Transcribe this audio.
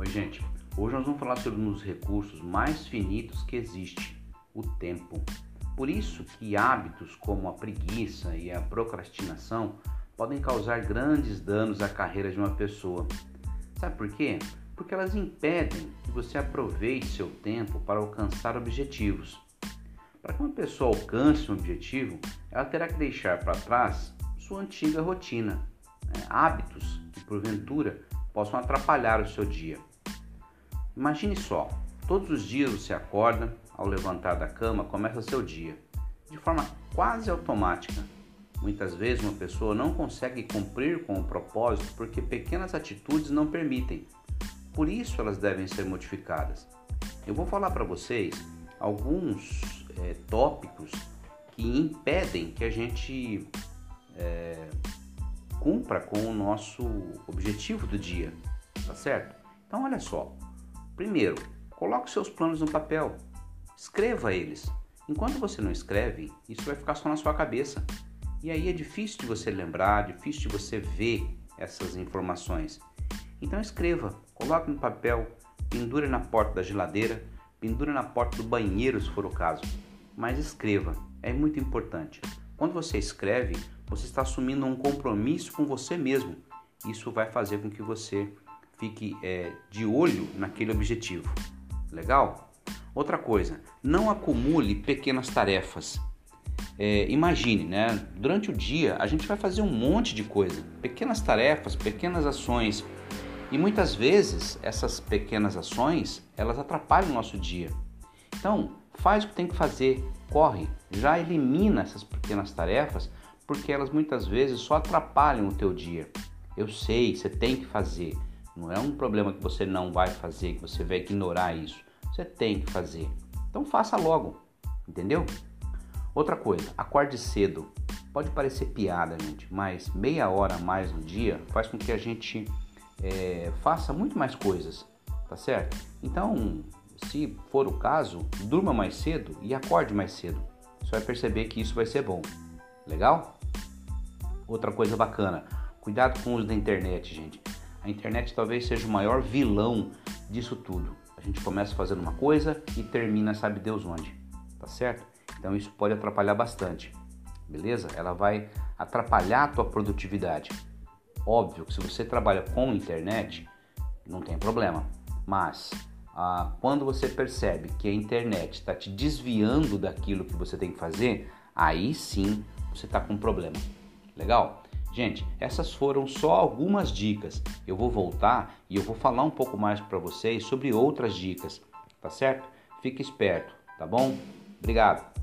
Oi gente, hoje nós vamos falar sobre um dos recursos mais finitos que existe, o tempo. Por isso que hábitos como a preguiça e a procrastinação podem causar grandes danos à carreira de uma pessoa. Sabe por quê? Porque elas impedem que você aproveite seu tempo para alcançar objetivos. Para que uma pessoa alcance um objetivo, ela terá que deixar para trás sua antiga rotina, hábitos que porventura possam atrapalhar o seu dia. Imagine só, todos os dias você acorda, ao levantar da cama, começa seu dia, de forma quase automática. Muitas vezes uma pessoa não consegue cumprir com o propósito porque pequenas atitudes não permitem. Por isso elas devem ser modificadas. Eu vou falar para vocês alguns tópicos que impedem que a gente cumpra com o nosso objetivo do dia, tá certo? Então olha só. Primeiro, coloque seus planos no papel, escreva eles. Enquanto você não escreve, isso vai ficar só na sua cabeça. E aí é difícil de você lembrar, difícil de você ver essas informações. Então escreva, coloque no papel, pendure na porta da geladeira, pendure na porta do banheiro se for o caso. Mas escreva, é muito importante. Quando você escreve, você está assumindo um compromisso com você mesmo. Isso vai fazer com que você fique de olho naquele objetivo. Legal? Outra coisa, não acumule pequenas tarefas. Imagine, durante o dia a gente vai fazer um monte de coisa, pequenas tarefas, pequenas ações. E muitas vezes essas pequenas ações, elas atrapalham o nosso dia. Então, faz o que tem que fazer, corre, já elimina essas pequenas tarefas, porque elas muitas vezes só atrapalham o teu dia. Eu sei, você tem que fazer. Não é um problema que você não vai fazer, que você vai ignorar isso. Você tem que fazer. Então faça logo, entendeu? Outra coisa, acorde cedo. Pode parecer piada, gente, mas meia hora a mais no dia faz com que a gente faça muito mais coisas, tá certo? Então, se for o caso, durma mais cedo e acorde mais cedo. Você vai perceber que isso vai ser bom. Legal? Outra coisa bacana, cuidado com o uso da internet, gente. A internet talvez seja o maior vilão disso tudo. A gente começa fazendo uma coisa e termina sabe Deus onde, tá certo? Então isso pode atrapalhar bastante, beleza? Ela vai atrapalhar a tua produtividade. Óbvio que se você trabalha com internet, não tem problema. Mas quando você percebe que a internet está te desviando daquilo que você tem que fazer, aí sim você está com um problema, legal? Gente, essas foram só algumas dicas. Eu vou voltar e eu vou falar um pouco mais para vocês sobre outras dicas, tá certo? Fique esperto, tá bom? Obrigado!